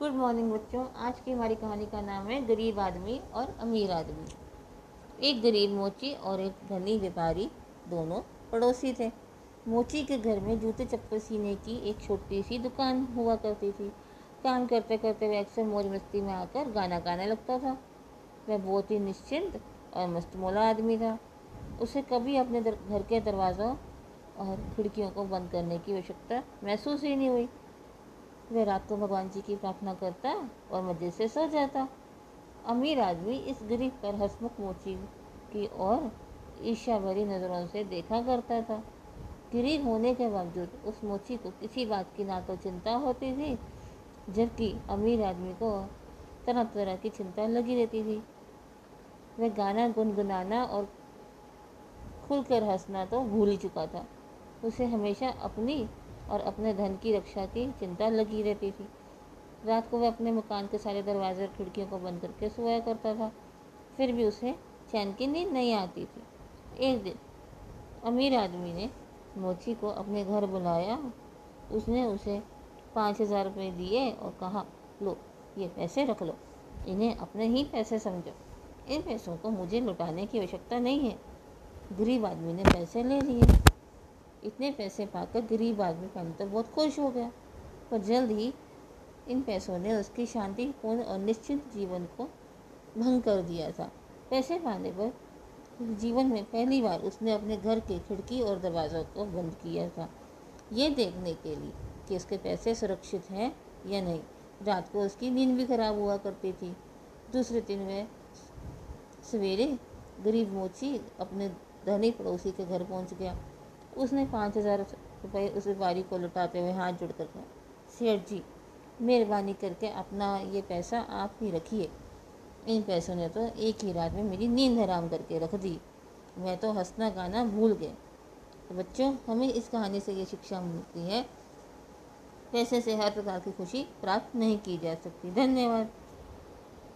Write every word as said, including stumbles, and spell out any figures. Good morning बच्चों। आज की हमारी कहानी का नाम है गरीब आदमी और अमीर आदमी। एक गरीब मोची और एक धनी व्यापारी दोनों पड़ोसी थे। मोची के घर में जूते चप्पल सीने की एक छोटी सी दुकान हुआ करती थी। काम करते करते वह अक्सर मौज मस्ती में आकर गाना गाने लगता था। वह बहुत ही निश्चिंत और मस्तमौला आदमी था। उसे कभी अपने घर के दरवाज़ों और खिड़कियों को बंद करने की आवश्यकता महसूस ही नहीं हुई। वह रात को भगवान जी की प्रार्थना करता और मज़े से सो जाता। अमीर आदमी इस गरीब पर हंसमुख मोची की ओर ईर्ष्या भरी नज़रों से देखा करता था। गरीब होने के बावजूद उस मोची को किसी बात की ना तो चिंता होती थी, जबकि अमीर आदमी को तरह तरह की चिंता लगी रहती थी। वह गाना गुनगुनाना और खुलकर हंसना तो भूल ही चुका था। उसे हमेशा अपनी और अपने धन की रक्षा की चिंता लगी रहती थी। रात को वह अपने मकान के सारे दरवाजे और खिड़कियों को बंद करके सोया करता था, फिर भी उसे चैन की नींद नहीं आती थी। एक दिन अमीर आदमी ने मोची को अपने घर बुलाया। उसने उसे पाँच हज़ार रुपये दिए और कहा, लो ये पैसे रख लो, इन्हें अपने ही पैसे समझो, इन पैसों को मुझे लौटाने की आवश्यकता नहीं है। गरीब आदमी ने पैसे ले लिए। इतने पैसे पाकर गरीब आदमी पहले तो बहुत खुश हो गया, पर जल्द ही इन पैसों ने उसकी शांतिपूर्ण और निश्चिंत जीवन को भंग कर दिया था। पैसे पाने पर जीवन में पहली बार उसने अपने घर के खिड़की और दरवाज़ों को बंद किया था, ये देखने के लिए कि उसके पैसे सुरक्षित हैं या नहीं। रात को उसकी नींद भी खराब हुआ करती थी। दूसरे दिन वह सवेरे गरीब मोची अपने धनी पड़ोसी के घर पहुँच गया। उसने पाँच हज़ार रुपये उस व्यापारी को लौटाते हुए हाथ जोड़कर कहा, सेठ जी मेहरबानी करके अपना ये पैसा आप ही रखिए, इन पैसों ने तो एक ही रात में मेरी नींद हराम करके रख दी, मैं तो हंसना गाना भूल गया। तो बच्चों, हमें इस कहानी से ये शिक्षा मिलती है, पैसे से हर प्रकार की खुशी प्राप्त नहीं की जा सकती। धन्यवाद।